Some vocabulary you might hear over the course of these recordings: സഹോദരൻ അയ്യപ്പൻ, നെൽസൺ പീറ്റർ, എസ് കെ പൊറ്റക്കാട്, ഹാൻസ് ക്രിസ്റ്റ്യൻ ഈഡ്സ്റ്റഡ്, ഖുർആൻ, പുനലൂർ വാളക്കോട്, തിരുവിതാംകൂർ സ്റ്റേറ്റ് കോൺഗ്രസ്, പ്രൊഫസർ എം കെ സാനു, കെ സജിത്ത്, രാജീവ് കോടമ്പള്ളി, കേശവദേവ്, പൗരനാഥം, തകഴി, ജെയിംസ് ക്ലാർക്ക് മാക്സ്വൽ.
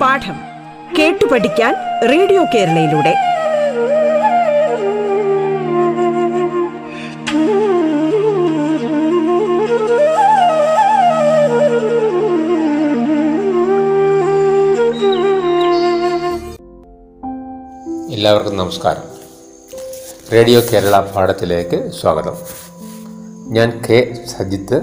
പാഠം കേട്ടു പഠിക്കാൻ റേഡിയോ കേരളയിലൂടെ. എല്ലാവർക്കും നമസ്കാരം. റേഡിയോ കേരള പാഠത്തിലേക്ക് സ്വാഗതം. ഞാൻ കെ സജിത്ത്,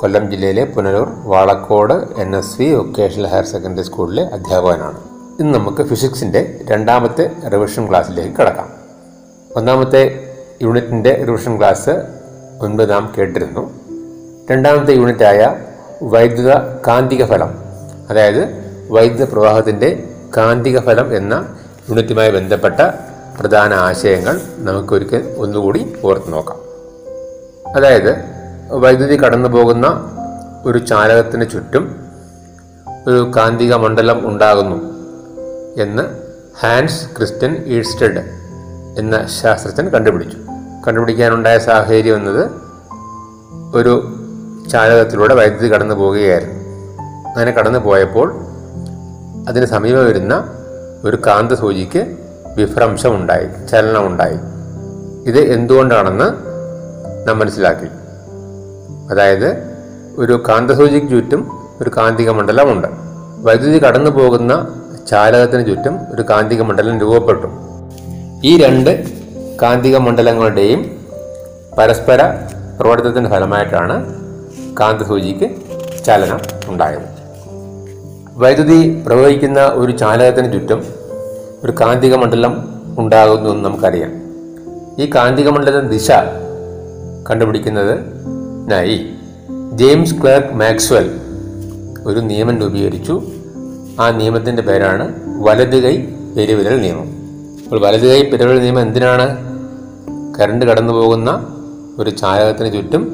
കൊല്ലം ജില്ലയിലെ പുനലൂർ വാളക്കോട് NSV vocational higher secondary സ്കൂളിലെ അധ്യാപകനാണ്. ഇന്ന് നമുക്ക് ഫിസിക്സിൻ്റെ രണ്ടാമത്തെ റിവിഷൻ ക്ലാസ്സിലേക്ക് കടക്കാം. ഒന്നാമത്തെ യൂണിറ്റിൻ്റെ റിവിഷൻ ക്ലാസ് മുൻപ് നാം കേട്ടിരുന്നു. രണ്ടാമത്തെ യൂണിറ്റായ വൈദ്യുത കാന്തിക ഫലം, അതായത് വൈദ്യുത പ്രവാഹത്തിൻ്റെ കാന്തിക ഫലം എന്ന യൂണിറ്റുമായി ബന്ധപ്പെട്ട പ്രധാന ആശയങ്ങൾ നമുക്കൊരിക്കൽ ഒന്നുകൂടി ഓർത്ത് നോക്കാം. അതായത് വൈദ്യുതി കടന്നു പോകുന്ന ഒരു ചാലകത്തിന് ചുറ്റും ഒരു കാന്തിക മണ്ഡലം ഉണ്ടാകുന്നു എന്ന് ഹാൻസ് ക്രിസ്റ്റ്യൻ ഈഡ്സ്റ്റഡ് എന്ന ശാസ്ത്രജ്ഞൻ കണ്ടുപിടിക്കാനുണ്ടായ സാഹചര്യം എന്നത് ഒരു ചാലകത്തിലൂടെ വൈദ്യുതി കടന്നു പോവുകയായിരുന്നു. അങ്ങനെ കടന്നു പോയപ്പോൾ അതിന് സമീപം വരുന്ന ഒരു കാന്തസൂചിക്ക് വിഭ്രംശമുണ്ടായി, ചലനമുണ്ടായി. ഇത് എന്തുകൊണ്ടാണെന്ന് നാം മനസ്സിലാക്കി. അതായത് ഒരു കാന്തസൂചിക്ക് ചുറ്റും ഒരു കാന്തിക മണ്ഡലമുണ്ട്. വൈദ്യുതി കടന്നു പോകുന്ന ചാലകത്തിന് ചുറ്റും ഒരു കാന്തിക മണ്ഡലം രൂപപ്പെട്ടു. ഈ രണ്ട് കാന്തിക മണ്ഡലങ്ങളുടെയും പരസ്പര പ്രവർത്തനത്തിൻ്റെ ഫലമായിട്ടാണ് കാന്തസൂചിക്ക് ചലനം ഉണ്ടായത്. വൈദ്യുതി പ്രവഹിക്കുന്ന ഒരു ചാലകത്തിന് ചുറ്റും ഒരു കാന്തിക മണ്ഡലം ഉണ്ടാകുന്നു എന്ന് നമുക്കറിയാം. ഈ കാന്തിക മണ്ഡലത്തിൻ്റെ ദിശ കണ്ടുപിടിക്കുന്നതിനായി ജെയിംസ് ക്ലാർക്ക് മാക്സ്വൽ ഒരു നിയമം രൂപീകരിച്ചു. ആ നിയമത്തിൻ്റെ പേരാണ് വലതുകൈ പെരുവിരൽ നിയമം. അപ്പോൾ വലതുകൈ പെരുവിരൽ നിയമം എന്തിനാണ്? കറണ്ട് കടന്നു പോകുന്ന ഒരു ചാലകത്തിന് ചുറ്റും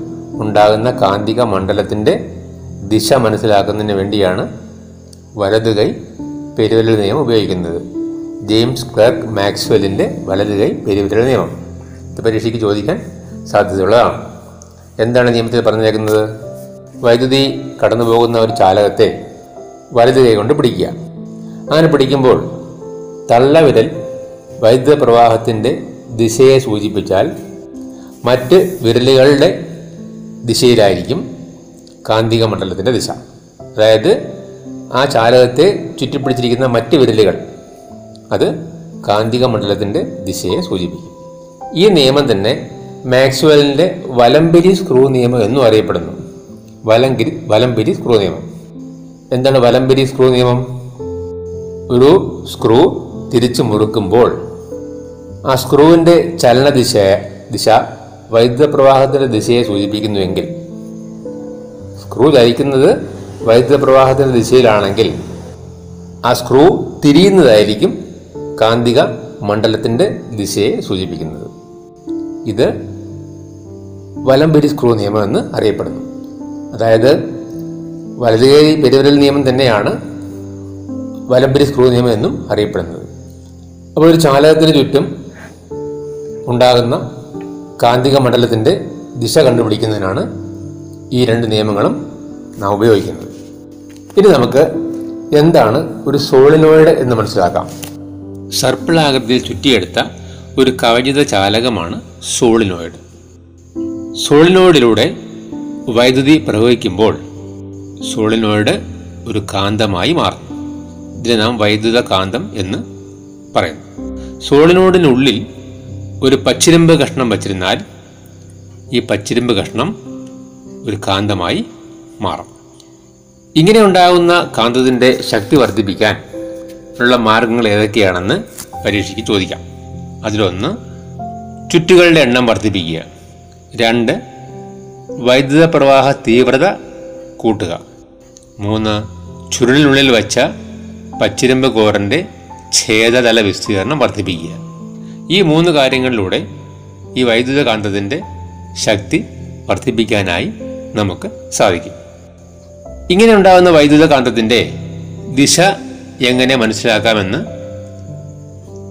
ഉണ്ടാകുന്ന കാന്തിക മണ്ഡലത്തിൻ്റെ ദിശ മനസ്സിലാക്കുന്നതിന് വേണ്ടിയാണ് വലതുകൈ പെരുവിരൽ നിയമം ഉപയോഗിക്കുന്നത്. ജെയിംസ് ക്ലാർക്ക് മാക്സ്വെല്ലിൻ്റെ വലതുകൈ പെരുവിരൽ നിയമം ഇത് പരീക്ഷയ്ക്ക് ചോദിക്കാൻ സാധ്യതയുള്ളതാണ്. എന്താണ് നിയമത്തിൽ പറഞ്ഞേക്കുന്നത്? വൈദ്യുതി കടന്നു പോകുന്ന ഒരു ചാലകത്തെ വലതുകൈ കൊണ്ട് പിടിക്കുക. അങ്ങനെ പിടിക്കുമ്പോൾ തള്ളവിരൽ വൈദ്യുത പ്രവാഹത്തിൻ്റെ ദിശയെ സൂചിപ്പിച്ചാൽ മറ്റ് വിരലുകളുടെ ദിശയിലായിരിക്കും കാന്തിക മണ്ഡലത്തിൻ്റെ ദിശ. അതായത് ആ ചാലകത്തെ ചുറ്റിപ്പിടിച്ചിരിക്കുന്ന മറ്റ് വിരലുകൾ, അത് കാന്തിക മണ്ഡലത്തിൻ്റെ ദിശയെ സൂചിപ്പിക്കും. ഈ നിയമം തന്നെ മാക്സ്വെല്ലിൻ്റെ വലംപിരി സ്ക്രൂ നിയമം എന്നും അറിയപ്പെടുന്നു. വലംപിരി സ്ക്രൂ നിയമം എന്താണ്? വലംപിരി സ്ക്രൂ നിയമം, ഒരു സ്ക്രൂ തിരിച്ചു മുറുക്കുമ്പോൾ ആ സ്ക്രൂവിൻ്റെ ചലന ദിശ വൈദ്യുത പ്രവാഹത്തിൻ്റെ ദിശയെ സൂചിപ്പിക്കുന്നുവെങ്കിൽ, സ്ക്രൂ ചലിക്കുന്നത് വൈദ്യുത പ്രവാഹത്തിൻ്റെ ദിശയിലാണെങ്കിൽ ആ സ്ക്രൂ തിരിയുന്നതായിരിക്കും കാന്തിക മണ്ഡലത്തിൻ്റെ ദിശയെ സൂചിപ്പിക്കുന്നത്. ഇത് വലംപിരി സ്ക്രൂ നിയമം എന്ന് അറിയപ്പെടുന്നു. അതായത് വലതുകൈ പെരുവിരൽ നിയമം തന്നെയാണ് വലംപിരി സ്ക്രൂ നിയമം എന്നും അറിയപ്പെടുന്നത്. അപ്പോൾ ഒരു ചാലകത്തിന് ചുറ്റും ഉണ്ടാകുന്ന കാന്തിക മണ്ഡലത്തിൻ്റെ ദിശ കണ്ടുപിടിക്കുന്നതിനാണ് ഈ രണ്ട് നിയമങ്ങളും നാം ഉപയോഗിക്കുന്നത്. ഇനി നമുക്ക് എന്താണ് ഒരു സോളിനോയിഡ് എന്ന് മനസ്സിലാക്കാം. സർപ്പിളാകൃതിയിൽ ചുറ്റിയെടുത്ത ഒരു കവചിത ചാലകമാണ് സോളിനോയിഡ്. സോളിനോയിഡിലൂടെ വൈദ്യുതി പ്രവഹിക്കുമ്പോൾ സോളിനോയിഡ് ഒരു കാന്തമായി മാറുന്നു. ഇതിനെ നാം വൈദ്യുത കാന്തം എന്ന് പറയുന്നു. സോളിനോയിഡിനുള്ളിൽ ഒരു പച്ചിരുമ്പ് കഷ്ണം വച്ചിരുന്നാൽ ഈ പച്ചിരുമ്പ് കഷ്ണം ഒരു കാന്തമായി മാറും. ഇങ്ങനെ ഉണ്ടാകുന്ന കാന്തത്തിൻ്റെ ശക്തി വർദ്ധിപ്പിക്കാൻ ഉള്ള മാർഗങ്ങൾ ഏതൊക്കെയാണെന്ന് പരീക്ഷയ്ക്ക് ചോദിക്കാം. അതിലൊന്ന്, ചുറ്റുകളുടെ എണ്ണം വർദ്ധിപ്പിക്കുക. രണ്ട്, വൈദ്യുത പ്രവാഹ തീവ്രത കൂട്ടുക. മൂന്ന്, ചുരുളിനുള്ളിൽ വച്ച പച്ചിരമ്പ് കോറിൻ്റെ ഛേദതല വിസ്തീർണം വർദ്ധിപ്പിക്കുക. ഈ മൂന്ന് കാര്യങ്ങളിലൂടെ ഈ വൈദ്യുത കാന്തത്തിൻ്റെ ശക്തി വർദ്ധിപ്പിക്കാനായി നമുക്ക് സാധിക്കും. ഇങ്ങനെ ഉണ്ടാകുന്ന വൈദ്യുത കാന്തത്തിൻ്റെ ദിശ എങ്ങനെ മനസ്സിലാക്കാമെന്ന്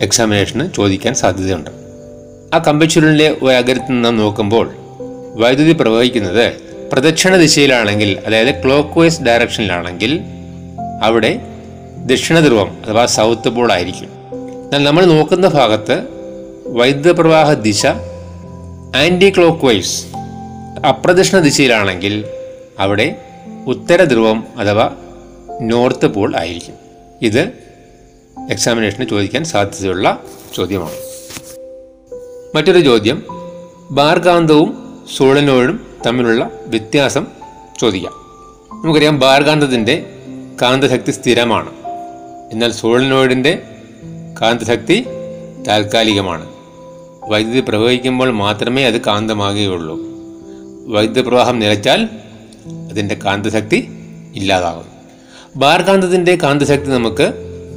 എക്സാമിനേഷന് ചോദിക്കാൻ സാധ്യതയുണ്ട്. ആ കമ്പിച്ചുരുളിലെ ഒരകലത്തിൽ നിന്ന് നോക്കുമ്പോൾ വൈദ്യുതി പ്രവഹിക്കുന്നത് പ്രദക്ഷിണ ദിശയിലാണെങ്കിൽ, അതായത് ക്ലോക്ക് വൈസ് ഡയറക്ഷനിലാണെങ്കിൽ അവിടെ ദക്ഷിണ ധ്രുവം അഥവാ സൗത്ത് പോൾ ആയിരിക്കും. എന്നാൽ നമ്മൾ നോക്കുന്ന ഭാഗത്ത് വൈദ്യുത പ്രവാഹ ദിശ ആൻറ്റി ക്ലോക്ക് വൈസ് അപ്രദക്ഷിണ ദിശയിലാണെങ്കിൽ അവിടെ ഉത്തര ധ്രുവം അഥവാ നോർത്ത് പോൾ ആയിരിക്കും. ഇത് എക്സാമിനേഷന് ചോദിക്കാൻ സാധ്യതയുള്ള ചോദ്യമാണ്. മറ്റൊരു ചോദ്യം, ഭാർകാന്തവും സോളിനോയിഡും തമ്മിലുള്ള വ്യത്യാസം ചോദിക്കാം. നമുക്കറിയാം ഭാർകാന്തത്തിൻ്റെ കാന്തശക്തി സ്ഥിരമാണ്, എന്നാൽ സോളിനോയിഡിൻ്റെ കാന്തശക്തി താൽക്കാലികമാണ്. വൈദ്യുതി പ്രവഹിക്കുമ്പോൾ മാത്രമേ അത് കാന്തമാകുകയുള്ളൂ. വൈദ്യുത പ്രവാഹം നിലച്ചാൽ അതിൻ്റെ കാന്തശക്തി ഇല്ലാതാകും. ഭാർകാന്തത്തിൻ്റെ കാന്തശക്തി നമുക്ക്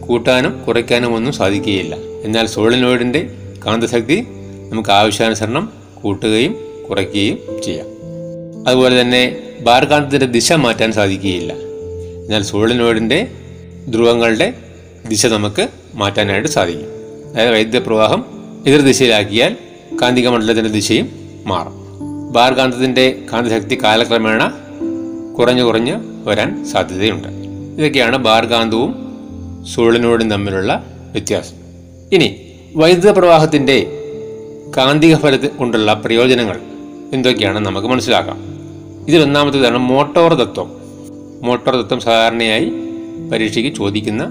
കൂട്ടാനും കുറയ്ക്കാനും ഒന്നും സാധിക്കുകയില്ല. എന്നാൽ സോളിനോയിഡിൻ്റെ കാന്തശക്തി നമുക്ക് ആവശ്യാനുസരണം കൂട്ടുകയും കുറയ്ക്കുകയും ചെയ്യാം. അതുപോലെ തന്നെ ഭാർകാന്തത്തിൻ്റെ ദിശ മാറ്റാൻ സാധിക്കുകയില്ല. എന്നാൽ സോളിനോയിഡിൻ്റെ ധ്രുവങ്ങളുടെ ദിശ നമുക്ക് മാറ്റാനായിട്ട് സാധിക്കും. അതായത് വൈദ്യുത പ്രവാഹം എതിർദിശയിലാക്കിയാൽ കാന്തിക മണ്ഡലത്തിൻ്റെ ദിശയും മാറും. ഭാർകാന്തത്തിൻ്റെ കാന്തശക്തി കാലക്രമേണ കുറഞ്ഞു കുറഞ്ഞ് വരാൻ സാധ്യതയുണ്ട്. ഇതൊക്കെയാണ് ഭാർകാന്തവും സോളിനോയിഡും തമ്മിലുള്ള വ്യത്യാസം. ഇനി വൈദ്യുത പ്രവാഹത്തിൻ്റെ കാന്തിക ഫലത്തെ കൊണ്ടുള്ള പ്രയോജനങ്ങൾ എന്തൊക്കെയാണെന്ന് നമുക്ക് മനസ്സിലാക്കാം. ഇതിലൊന്നാമത്തേതാണ് മോട്ടോർ തത്വം. മോട്ടോർ തത്വം സാധാരണയായി പരീക്ഷയ്ക്ക് ചോദിക്കുന്ന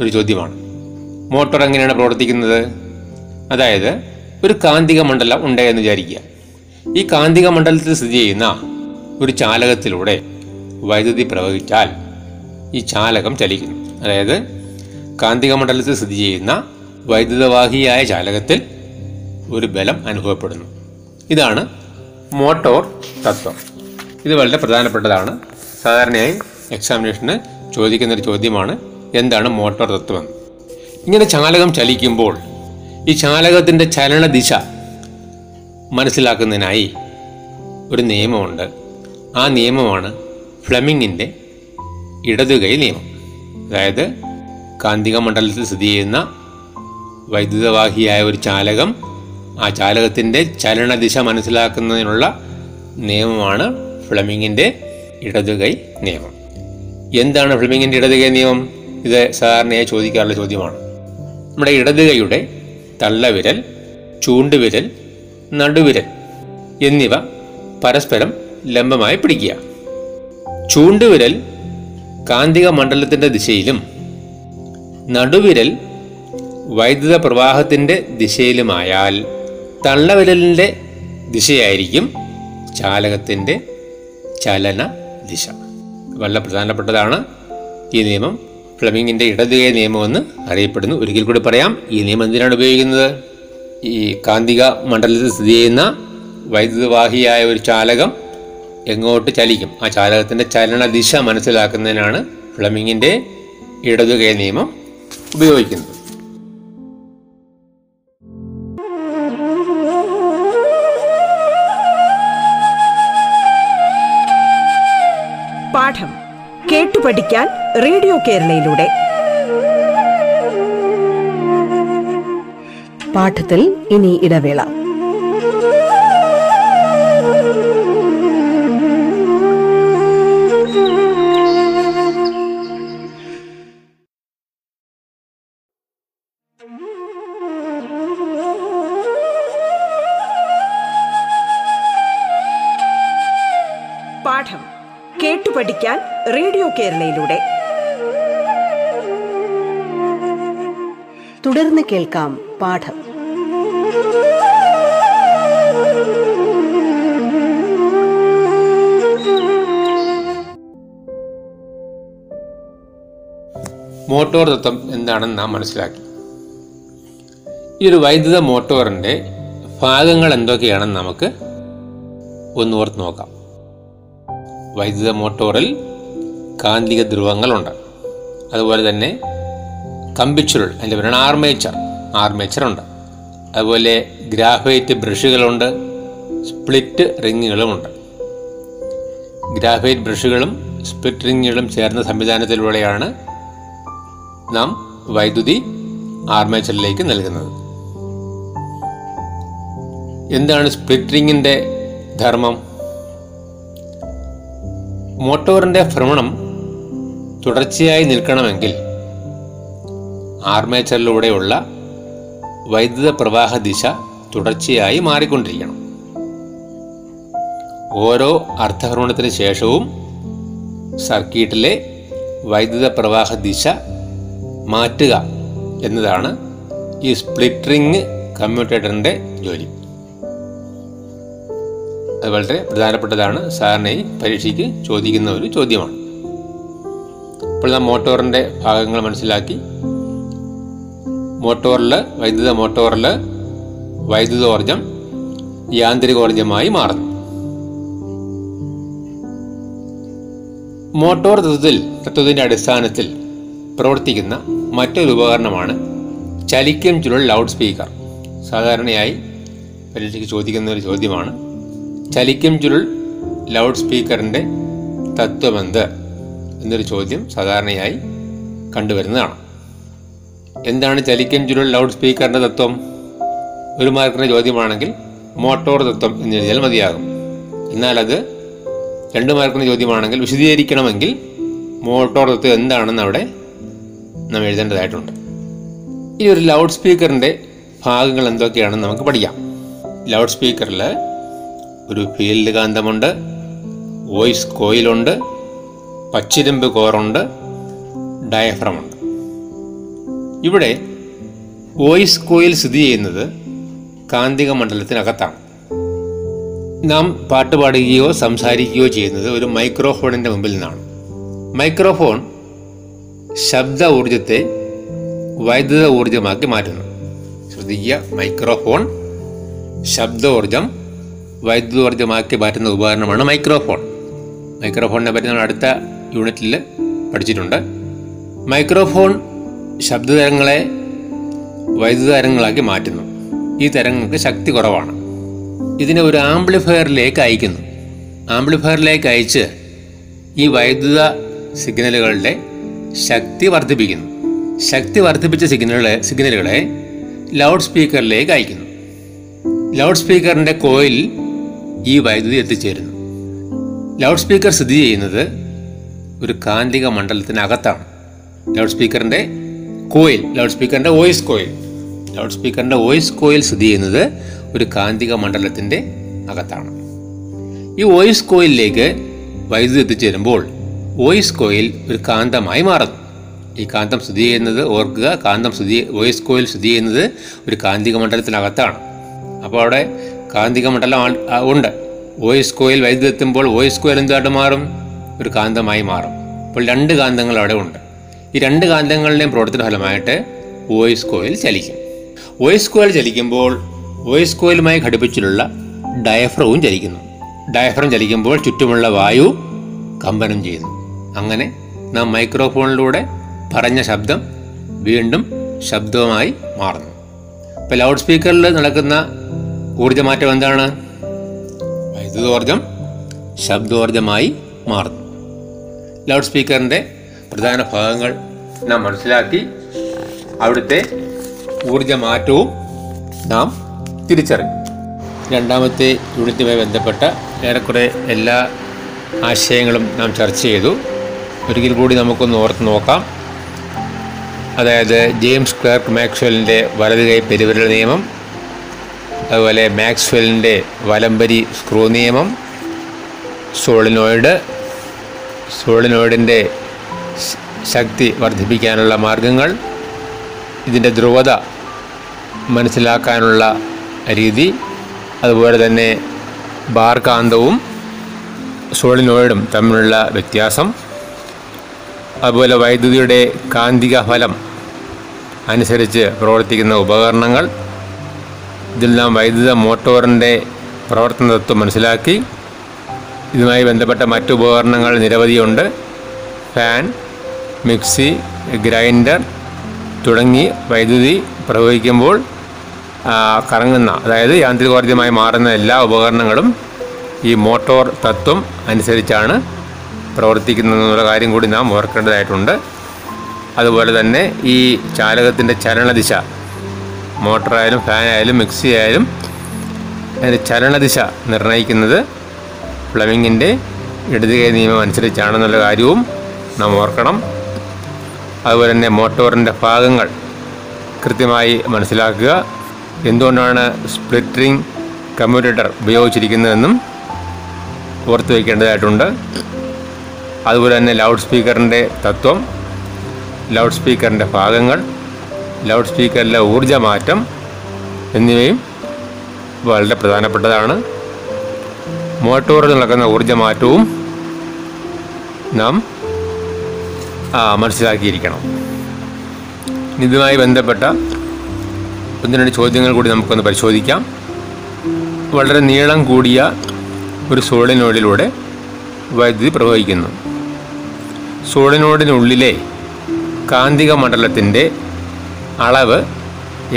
ഒരു ചോദ്യമാണ്. മോട്ടോർ എങ്ങനെയാണ് പ്രവർത്തിക്കുന്നത്? അതായത് ഒരു കാന്തിക മണ്ഡലം ഉണ്ടായെന്ന് വിചാരിക്കുക. ഈ കാന്തിക മണ്ഡലത്തിൽ സ്ഥിതി ചെയ്യുന്ന ഒരു ചാലകത്തിലൂടെ വൈദ്യുതി പ്രവഹിച്ചാൽ ഈ ചാലകം ചലിക്കുന്നു. അതായത് കാന്തിക മണ്ഡലത്തിൽ സ്ഥിതി ചെയ്യുന്ന വൈദ്യുതവാഹിയായ ചാലകത്തിൽ ഒരു ബലം അനുഭവപ്പെടുന്നു. ഇതാണ് മോട്ടോർ തത്വം. ഇത് വളരെ പ്രധാനപ്പെട്ടതാണ്. സാധാരണയായി എക്സാമിനേഷന് ചോദിക്കുന്നൊരു ചോദ്യമാണ് എന്താണ് മോട്ടോർ തത്വം. ഇങ്ങനെ ചാലകം ചലിക്കുമ്പോൾ ഈ ചാലകത്തിൻ്റെ ചലനദിശ മനസ്സിലാക്കുന്നതിനായി ഒരു നിയമമുണ്ട്. ആ നിയമമാണ് ഫ്ലെമിങ്ങിൻ്റെ ഇടതുകൈ നിയമം. അതായത് കാന്തിക മണ്ഡലത്തിൽ സ്ഥിതി ചെയ്യുന്ന വൈദ്യുതവാഹിയായ ഒരു ചാലകം, ആ ചാലകത്തിൻ്റെ ചലനദിശ മനസ്സിലാക്കുന്നതിനുള്ള നിയമമാണ് ഫ്ലെമിങ്ങിൻ്റെ ഇടതുകൈ നിയമം. എന്താണ് ഫ്ലെമിങ്ങിൻ്റെ ഇടതുകൈ നിയമം? ഇത് സാധാരണയായി ചോദിക്കാറുള്ള ചോദ്യമാണ്. നമ്മുടെ ഇടതുകൈയുടെ തള്ളവിരൽ, ചൂണ്ടുവിരൽ, നടുവിരൽ എന്നിവ പരസ്പരം ലംബമായി പിടിക്കുക. ചൂണ്ടുവിരൽ കാന്തിക മണ്ഡലത്തിൻ്റെ ദിശയിലും നടുവിരൽ വൈദ്യുത പ്രവാഹത്തിൻ്റെ ദിശയിലുമായാൽ തള്ളവിരലിൻ്റെ ദിശയായിരിക്കും ചാലകത്തിൻ്റെ ചലന ദിശ. വളരെ പ്രധാനപ്പെട്ടതാണ് ഈ നിയമം. ഫ്ലെമിങ്ങിൻ്റെ ഇടതുകൈ നിയമമെന്ന് അറിയപ്പെടുന്നു. ഒരിക്കൽ കൂടി പറയാം, ഈ നിയമം എന്തിനാണ് ഉപയോഗിക്കുന്നത്? ഈ കാന്തിക മണ്ഡലത്തിൽ സ്ഥിതി ചെയ്യുന്ന വൈദ്യുതവാഹിയായ ഒരു ചാലകം എങ്ങോട്ട് ചലിക്കും, ആ ചാലകത്തിൻ്റെ ചലന ദിശ മനസ്സിലാക്കുന്നതിനാണ് ഫ്ലെമിങ്ങിൻ്റെ ഇടതുകൈ നിയമം ഉപയോഗിക്കുന്നത്. പാഠം കേട്ടു പഠിക്കാൻ റേഡിയോ കേരളയിലൂടെ പാഠത്തിൽ ഇനി ഇടവേള. പഠിക്കാൻ റേഡിയോ കേരളയിലൂടെ തുടർന്ന് കേൾക്കാം പാഠം. മോട്ടോർ തത്വം എന്താണെന്ന് നാം മനസ്സിലാക്കി. ഈ ഒരു വൈദ്യുത മോട്ടോറിന്റെ ഭാഗങ്ങൾ എന്തൊക്കെയാണെന്ന് നമുക്ക് ഒന്നോർത്ത് നോക്കാം. വൈദ്യുത മോട്ടോറിൽ കാന്തിക ധ്രുവങ്ങളുണ്ട്. അതുപോലെ തന്നെ കമ്പിച്ചുരുൾ, അതിൻ്റെ പേരാണ് ആർമേച്ചറുണ്ട്. അതുപോലെ ഗ്രാഫൈറ്റ് ബ്രഷുകളുണ്ട്, സ്പ്ലിറ്റ് റിങ്ങുകളുമുണ്ട്. ഗ്രാഫൈറ്റ് ബ്രഷുകളും സ്പ്ലിറ്റ് റിങ്ങുകളും ചേർന്ന സംവിധാനത്തിലൂടെയാണ് നാം വൈദ്യുതി ആർമേച്ചറിലേക്ക് നൽകുന്നത്. എന്താണ് സ്പ്ലിറ്റ് റിങ്ങിൻ്റെ ധർമ്മം? മോട്ടോറിൻ്റെ ഭ്രമണം തുടർച്ചയായി നിൽക്കണമെങ്കിൽ ആർമേച്ചറിലൂടെയുള്ള വൈദ്യുത പ്രവാഹ ദിശ തുടർച്ചയായി മാറിക്കൊണ്ടിരിക്കണം. ഓരോ അർദ്ധഭ്രമണത്തിന് ശേഷവും സർക്യൂട്ടിലെ വൈദ്യുത പ്രവാഹ ദിശ മാറ്റുക എന്നതാണ് ഈ സ്പ്ലിറ്റ് റിംഗ് കമ്മ്യൂട്ടേറ്ററിൻ്റെ ജോലി. അത് വളരെ പ്രധാനപ്പെട്ടതാണ്, സാധാരണയായി പരീക്ഷയ്ക്ക് ചോദിക്കുന്ന ഒരു ചോദ്യമാണ്. ഇപ്പോൾ നാം മോട്ടോറിൻ്റെ ഭാഗങ്ങൾ മനസ്സിലാക്കി. വൈദ്യുത മോട്ടോറിൽ വൈദ്യുതോർജം യാന്ത്രികോർജമായി മാറുന്നു. മോട്ടോർ തത്വത്തിൻ്റെ അടിസ്ഥാനത്തിൽ പ്രവർത്തിക്കുന്ന മറ്റൊരു ഉപകരണമാണ് ചലിക്കും ചുരുൾ ലൗഡ് സ്പീക്കർ. സാധാരണയായി പരീക്ഷയ്ക്ക് ചോദിക്കുന്ന ഒരു ചോദ്യമാണ്, ചലിക്കും ചുരുൾ ലൗഡ് സ്പീക്കറിൻ്റെ തത്വമെന്ത് എന്നൊരു ചോദ്യം സാധാരണയായി കണ്ടുവരുന്നതാണ്. എന്താണ് ചലിക്കും ചുരുൾ ലൗഡ് സ്പീക്കറിൻ്റെ തത്വം? ഒരു മാർക്കിൻ്റെ ചോദ്യമാണെങ്കിൽ മോട്ടോർ തത്വം എന്ന് എഴുതിയാൽ മതിയാകും. എന്നാലത് 2 മാർക്കിൻ്റെ ചോദ്യമാണെങ്കിൽ വിശദീകരിക്കണമെങ്കിൽ മോട്ടോർ തത്വം എന്താണെന്ന് അവിടെ നാം എഴുതേണ്ടതായിട്ടുണ്ട്. ഈ ഒരു ലൗഡ് സ്പീക്കറിൻ്റെ ഭാഗങ്ങൾ എന്തൊക്കെയാണെന്ന് നമുക്ക് പഠിക്കാം. ലൗഡ് സ്പീക്കറിൽ ഒരു ഫീൽഡ് കാന്തമുണ്ട്, വോയിസ് കോയിലുണ്ട്, പച്ചിരമ്പ് കോറുണ്ട്, ഡയഫ്രമുണ്ട്. ഇവിടെ വോയിസ് കോയിൽ സ്ഥിതി ചെയ്യുന്നത് കാന്തിക മണ്ഡലത്തിനകത്താണ്. നാം പാട്ടുപാടുകയോ സംസാരിക്കുകയോ ചെയ്യുന്നത് ഒരു മൈക്രോഫോണിൻ്റെ മുമ്പിൽ നിന്നാണ്. മൈക്രോഫോൺ ശബ്ദ ഊർജത്തെ വൈദ്യുത ഊർജമാക്കി മാറ്റുന്നു. ശ്രദ്ധിക്കുക, മൈക്രോഫോൺ ശബ്ദോർജം വൈദ്യുതോർജമാക്കി മാറ്റുന്ന ഉപകരണമാണ് മൈക്രോഫോൺ. മൈക്രോഫോണിനെ പറ്റി നമ്മൾ അടുത്ത യൂണിറ്റിൽ പഠിച്ചിട്ടുണ്ട്. മൈക്രോഫോൺ ശബ്ദതരംഗങ്ങളെ വൈദ്യുത തരംഗങ്ങളാക്കി മാറ്റുന്നു. ഈ തരംഗങ്ങൾക്ക് ശക്തി കുറവാണ്. ഇതിനെ ഒരു ആംപ്ലിഫയറിലേക്ക് അയക്കുന്നു. ആംപ്ലിഫയറിലേക്ക് അയച്ച് ഈ വൈദ്യുത സിഗ്നലുകളുടെ ശക്തി വർദ്ധിപ്പിക്കുന്നു. ശക്തി വർദ്ധിപ്പിച്ച സിഗ്നലുകളെ ലൗഡ് സ്പീക്കറിലേക്ക് അയക്കുന്നു. ലൗഡ് സ്പീക്കറിൻ്റെ കോയിൽ ഈ വൈദ്യുതി എത്തിച്ചേരുന്നു. ലൗഡ് സ്പീക്കർ സ്ഥിതി ചെയ്യുന്നത് ഒരു കാന്തിക മണ്ഡലത്തിനകത്താണ്. ലൗഡ് സ്പീക്കറിൻ്റെ വോയിസ് കോയിൽ സ്ഥിതി ചെയ്യുന്നത് ഒരു കാന്തിക മണ്ഡലത്തിൻ്റെ അകത്താണ്. ഈ വോയിസ് കോയിലിലേക്ക് വൈദ്യുതി എത്തിച്ചേരുമ്പോൾ വോയിസ് കോയിൽ ഒരു കാന്തമായി മാറുന്നു. ഈ കാന്തം സ്ഥിതി ചെയ്യുന്നത്, ഓർക്കുക, വോയിസ് കോയിൽ സ്ഥിതി ചെയ്യുന്നത് ഒരു കാന്തിക മണ്ഡലത്തിനകത്താണ്. അപ്പോൾ അവിടെ കാന്തിക മണ്ഡലം ഉണ്ട്. വോയിസ് കോയിൽ വൈദ്യുതി എത്തുമ്പോൾ വോയിസ് കോയിൽ എന്തായിട്ട് മാറും? ഒരു കാന്തമായി മാറും. അപ്പോൾ 2 കാന്തങ്ങൾ അവിടെ ഉണ്ട്. ഈ 2 കാന്തങ്ങളുടെയും പ്രവർത്തന ഫലമായിട്ട് വോയിസ് കോയിൽ ചലിക്കും. വോയിസ് കോയിൽ ചലിക്കുമ്പോൾ വോയിസ് കോയിലുമായി ഘടിപ്പിച്ചിട്ടുള്ള ഡയഫ്രവും ചലിക്കുന്നു. ഡയഫ്രം ചലിക്കുമ്പോൾ ചുറ്റുമുള്ള വായു കമ്പനം ചെയ്യുന്നു. അങ്ങനെ നാം മൈക്രോഫോണിലൂടെ പറഞ്ഞ ശബ്ദം വീണ്ടും ശബ്ദവുമായി മാറുന്നു. ഇപ്പോൾ ലൗഡ് സ്പീക്കറിൽ നടക്കുന്ന ഊർജ്ജമാറ്റം എന്താണ്? വൈദ്യുതോർജം ശബ്ദോർജമായി മാറുന്നു. ലൗഡ് സ്പീക്കറിൻ്റെ പ്രധാന ഭാഗങ്ങൾ നാം മനസ്സിലാക്കി. അവിടുത്തെ ഊർജ്ജമാറ്റവും നാം തിരിച്ചറിഞ്ഞു. രണ്ടാമത്തെ യൂണിറ്റുമായി ബന്ധപ്പെട്ട ഏറെക്കുറെ എല്ലാ ആശയങ്ങളും നാം ചർച്ച ചെയ്തു. ഒരിക്കൽ കൂടി നമുക്കൊന്ന് ഓർത്ത് നോക്കാം. അതായത് ജെയിംസ് ക്ലാർക്ക് മാക്സ്വലിൻ്റെ വലതുകൈ പെരുവിരൽ നിയമം, അതുപോലെ മാക്സ്വലിൻ്റെ വലംപരി സ്ക്രൂ നിയമം, സോളിനോയിഡിൻ്റെ ശക്തി വർദ്ധിപ്പിക്കാനുള്ള മാർഗങ്ങൾ, ഇതിൻ്റെ ധ്രുവത മനസ്സിലാക്കാനുള്ള രീതി, അതുപോലെ തന്നെ ബാർ കാന്തവും സോളിനോയിഡും തമ്മിലുള്ള വ്യത്യാസം, അതുപോലെ വൈദ്യുതിയുടെ കാന്തിക ഫലം അനുസരിച്ച് പ്രവർത്തിക്കുന്ന ഉപകരണങ്ങൾ. ഇതിൽ നാം വൈദ്യുത മോട്ടോറിൻ്റെ പ്രവർത്തന തത്വം മനസ്സിലാക്കി. ഇതുമായി ബന്ധപ്പെട്ട മറ്റു ഉപകരണങ്ങൾ നിരവധിയുണ്ട്. ഫാൻ, മിക്സി, ഗ്രൈൻഡർ തുടങ്ങി വൈദ്യുതി പ്രവഹിക്കുമ്പോൾ കറങ്ങുന്ന, അതായത് യാന്ത്രികോർജ്ജമായി മാറുന്ന എല്ലാ ഉപകരണങ്ങളും ഈ മോട്ടോർ തത്വം അനുസരിച്ചാണ് പ്രവർത്തിക്കുന്നതെന്നുള്ള കാര്യം കൂടി നാം ഓർക്കേണ്ടതായിട്ടുണ്ട്. അതുപോലെ തന്നെ ഈ ചാലകത്തിൻ്റെ ചലനദിശ, മോട്ടറായാലും ഫാനായാലും മിക്സി ആയാലും അതിൻ്റെ ചലനദിശ നിർണ്ണയിക്കുന്നത് ഫ്ലെമിങ്ങിൻ്റെ ഇടതുകൈ നിയമം അനുസരിച്ചാണെന്നുള്ള കാര്യവും നാം ഓർക്കണം. അതുപോലെ തന്നെ മോട്ടോറിൻ്റെ ഭാഗങ്ങൾ കൃത്യമായി മനസ്സിലാക്കുക. എന്തുകൊണ്ടാണ് സ്പ്ലിറ്റ് റിംഗ് കമ്മ്യൂട്ടേറ്റർ ഉപയോഗിച്ചിരിക്കുന്നതെന്നും ഓർത്തു വയ്ക്കേണ്ടതായിട്ടുണ്ട്. അതുപോലെ തന്നെ ലൗഡ് സ്പീക്കറിൻ്റെ തത്വം, ലൗഡ് സ്പീക്കറിൻ്റെ ഭാഗങ്ങൾ, ലൗഡ് സ്പീക്കറിലെ ഊർജ്ജ മാറ്റം എന്നിവയും വളരെ പ്രധാനപ്പെട്ടതാണ്. മോട്ടോറിൽ നടക്കുന്ന ഊർജ്ജ മാറ്റവും നാം മനസ്സിലാക്കിയിരിക്കണം. ഇതുമായി ബന്ധപ്പെട്ട ഒന്ന് രണ്ട് ചോദ്യങ്ങൾ കൂടി നമുക്കൊന്ന് പരിശോധിക്കാം. വളരെ നീളം കൂടിയ ഒരു സോളിനോയിഡിലൂടെ വൈദ്യുതി പ്രവഹിക്കുന്നു. സോളിനോയിഡിനുള്ളിലെ കാന്തിക മണ്ഡലത്തിൻ്റെ അളവ്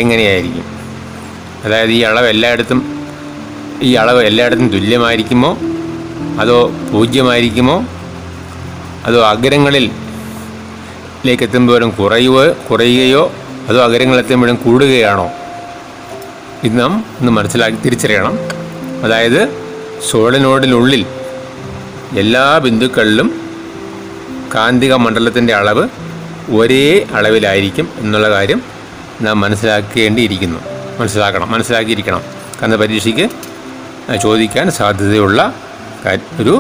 എങ്ങനെയായിരിക്കും? അതായത് ഈ അളവ് എല്ലായിടത്തും തുല്യമായിരിക്കുമോ, അതോ പൂജ്യമായിരിക്കുമോ, അതോ അഗ്രങ്ങളിലേക്ക് എത്തുമ്പോഴും കുറയുകയോ അതോ അഗ്രങ്ങളെത്തുമ്പോഴും കൂടുകയാണോ? ഇത് നാം ഒന്ന് മനസ്സിലാക്കി തിരിച്ചറിയണം. അതായത് സോളിനോയിഡിനുള്ളിൽ എല്ലാ ബിന്ദുക്കളിലും കാന്തിക മണ്ഡലത്തിൻ്റെ അളവ് ഒരേ അളവിലായിരിക്കും എന്നുള്ള കാര്യം നാം മനസ്സിലാക്കിയിരിക്കണം. കാരണം പരീക്ഷയ്ക്ക് ചോദിക്കാൻ സാധ്യതയുള്ള ഒരു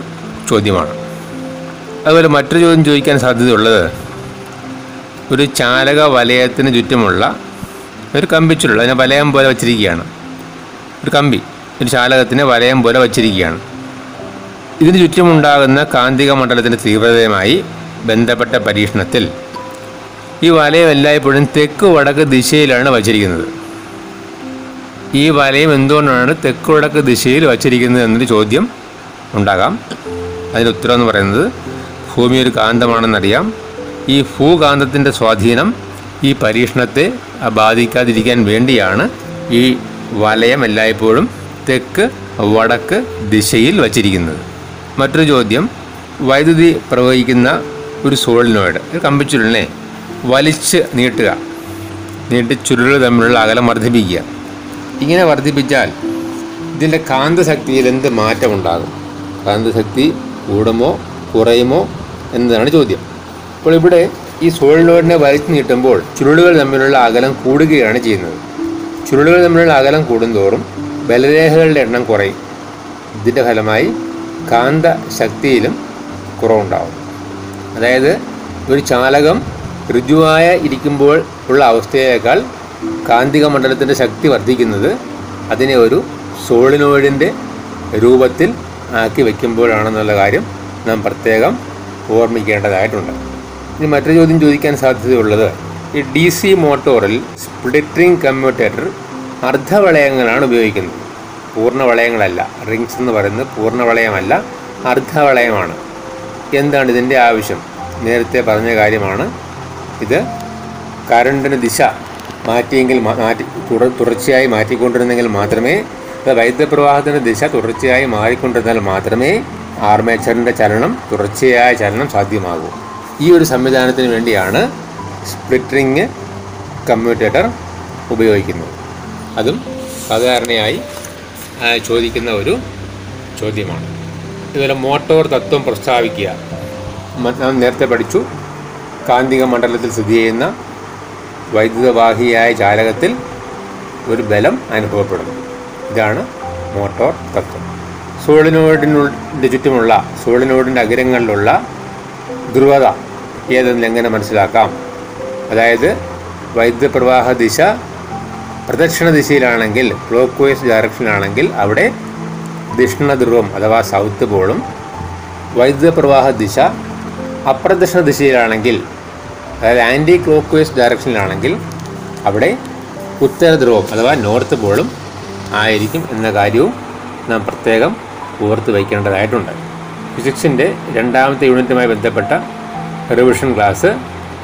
ചോദ്യമാണ്. അതുപോലെ മറ്റൊരു ചോദ്യം ചോദിക്കാൻ സാധ്യതയുള്ളത്, ഒരു ചാലക വലയത്തിന് ചുറ്റുമുള്ള ഒരു കമ്പിച്ചുരുൾ, അതിനെ വലയം പോലെ വച്ചിരിക്കുകയാണ്, ഒരു കമ്പി ഒരു ചാലകത്തിന് വലയം പോലെ വച്ചിരിക്കുകയാണ്. ഇതിന് ചുറ്റുമുണ്ടാകുന്ന കാന്തിക മണ്ഡലത്തിൻ്റെ തീവ്രതയുമായി ബന്ധപ്പെട്ട പരീക്ഷണത്തിൽ ഈ വലയം എല്ലായ്പ്പോഴും തെക്ക് വടക്ക് ദിശയിലാണ് വച്ചിരിക്കുന്നത്. ഈ വലയം എന്തുകൊണ്ടാണ് തെക്ക് വടക്ക് ദിശയിൽ വച്ചിരിക്കുന്നത് എന്നൊരു ചോദ്യം ഉണ്ടാകാം. അതിൻ്റെ ഉത്തരം എന്ന് പറയുന്നത്, ഭൂമി ഒരു കാന്തമാണെന്നറിയാം, ഈ ഭൂകാന്തത്തിൻ്റെ സ്വാധീനം ഈ പരീക്ഷണത്തെ ബാധിക്കാതിരിക്കാൻ വേണ്ടിയാണ് ഈ വലയം എല്ലായ്പ്പോഴും തെക്ക് വടക്ക് ദിശയിൽ വച്ചിരിക്കുന്നത്. മറ്റൊരു ചോദ്യം, വൈദ്യുതി പ്രവഹിക്കുന്ന ഒരു സോളിനോയിഡ് ഒരു കമ്പിച്ചുരുളിനെ വലിച്ച് നീട്ടി ചുരുളുകൾ തമ്മിലുള്ള അകലം വർദ്ധിപ്പിക്കുക. ഇങ്ങനെ വർദ്ധിപ്പിച്ചാൽ ഇതിൻ്റെ കാന്തശക്തിയിൽ എന്ത് മാറ്റമുണ്ടാകും? കാന്തശക്തി കൂടുമോ കുറയുമോ എന്നതാണ് ചോദ്യം. അപ്പോൾ ഇവിടെ ഈ സോളിനോയിഡിനെ വലിച്ചു നീട്ടുമ്പോൾ ചുരുളുകൾ തമ്മിലുള്ള അകലം കൂടുകയാണ് ചെയ്യുന്നത്. ചുരുളുകൾ തമ്മിലുള്ള അകലം കൂടുന്തോറും ബലരേഖകളുടെ എണ്ണം കുറയും. ഇതിൻ്റെ ഫലമായി കാന്ത ശക്തിയിലും കുറവുണ്ടാകും. അതായത് ഒരു ചാലകം ഋജുവായ ഇരിക്കുമ്പോൾ ഉള്ള അവസ്ഥയേക്കാൾ കാന്തിക മണ്ഡലത്തിൻ്റെ ശക്തി വർദ്ധിക്കുന്നത് അതിനെ ഒരു സോളിനോയിഡിൻ്റെ രൂപത്തിൽ ആക്കി വയ്ക്കുമ്പോഴാണെന്നുള്ള കാര്യം നാം പ്രത്യേകം ഓർമ്മിക്കേണ്ടതായിട്ടുണ്ട്. ഇനി മറ്റൊരു ചോദ്യം ചോദിക്കാൻ സാധ്യതയുള്ളത്, ഈ ഡി സി മോട്ടോറിൽ സ്പ്ലിറ്റിംഗ് കമ്മ്യൂട്ടേറ്റർ അർദ്ധവളയങ്ങളാണ് ഉപയോഗിക്കുന്നത്, പൂർണ്ണവളയങ്ങളല്ല. റിംഗ്സ് എന്ന് പറയുന്നത് പൂർണ്ണവളയമല്ല, അർദ്ധവളയമാണ്. എന്താണ് ഇതിൻ്റെ ആവശ്യം? നേരത്തെ പറഞ്ഞ കാര്യമാണ്, ഇത് കറണ്ടിൻ്റെ ദിശ തുടർച്ചയായി മാറ്റിക്കൊണ്ടിരുന്നെങ്കിൽ മാത്രമേ, വൈദ്യുത പ്രവാഹത്തിൻ്റെ ദിശ തുടർച്ചയായി മാറിക്കൊണ്ടിരുന്നാൽ മാത്രമേ ആർമേച്ചറിൻ്റെ തുടർച്ചയായ ചലനം സാധ്യമാകൂ. ഈ ഒരു സംവിധാനത്തിന് വേണ്ടിയാണ് സ്പ്ലിറ്റ് റിംഗ് കമ്മ്യൂട്ടേറ്റർ ഉപയോഗിക്കുന്നത്. അതും സാധാരണയായി ചോദിക്കുന്ന ഒരു ചോദ്യമാണ്. ഇതുപോലെ മോട്ടോർ തത്വം പ്രസ്താവിക്കുക. നാം നേരത്തെ പഠിച്ചു, കാന്തിക മണ്ഡലത്തിൽ സ്ഥിതി ചെയ്യുന്ന വൈദ്യുതവാഹിയായ ചാലകത്തിൽ ഒരു ബലം അനുഭവപ്പെടുന്നു. ഇതാണ് മോട്ടോർ തത്വം. സോളിനോയിഡിൻ്റെ ചുറ്റുമുള്ള സോളിനോയിഡിൻ്റെ അഗ്രങ്ങളിലുള്ള ധ്രുവത ഏതെന്ന് എങ്ങനെ മനസ്സിലാക്കാം? അതായത് വൈദ്യുത പ്രവാഹ ദിശ പ്രദക്ഷിണ ദിശയിലാണെങ്കിൽ, ക്ലോക്ക് വൈസ് ഡയറക്ഷനിലാണെങ്കിൽ അവിടെ ദക്ഷിണ ധ്രുവം അഥവാ സൗത്ത് പോളും, വൈദ്യുത പ്രവാഹ ദിശ അപ്രദക്ഷിണ ദിശയിലാണെങ്കിൽ, അതായത് ആൻറ്റി ക്ലോക്ക് വൈസ് ഡയറക്ഷനിലാണെങ്കിൽ അവിടെ ഉത്തര ധ്രുവം അഥവാ നോർത്ത് പോളും ആയിരിക്കും എന്ന കാര്യവും നാം പ്രത്യേകം ഓർത്ത് വയ്ക്കേണ്ടതായിട്ടുണ്ട്. ഫിസിക്സിൻ്റെ രണ്ടാമത്തെ യൂണിറ്റുമായി ബന്ധപ്പെട്ട റിവിഷൻ ക്ലാസ്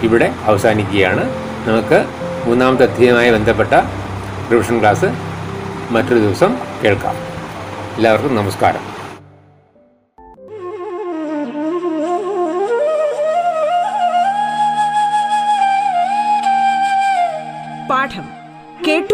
ഇവിടെ അവസാനിക്കുകയാണ്. നമുക്ക് മൂന്നാമത്തെ അധ്യായവുമായി ബന്ധപ്പെട്ട റിവിഷൻ ക്ലാസ് മറ്റൊരു ദിവസം കേൾക്കാം. എല്ലാവർക്കും നമസ്കാരം. പാഠം കേട്ടു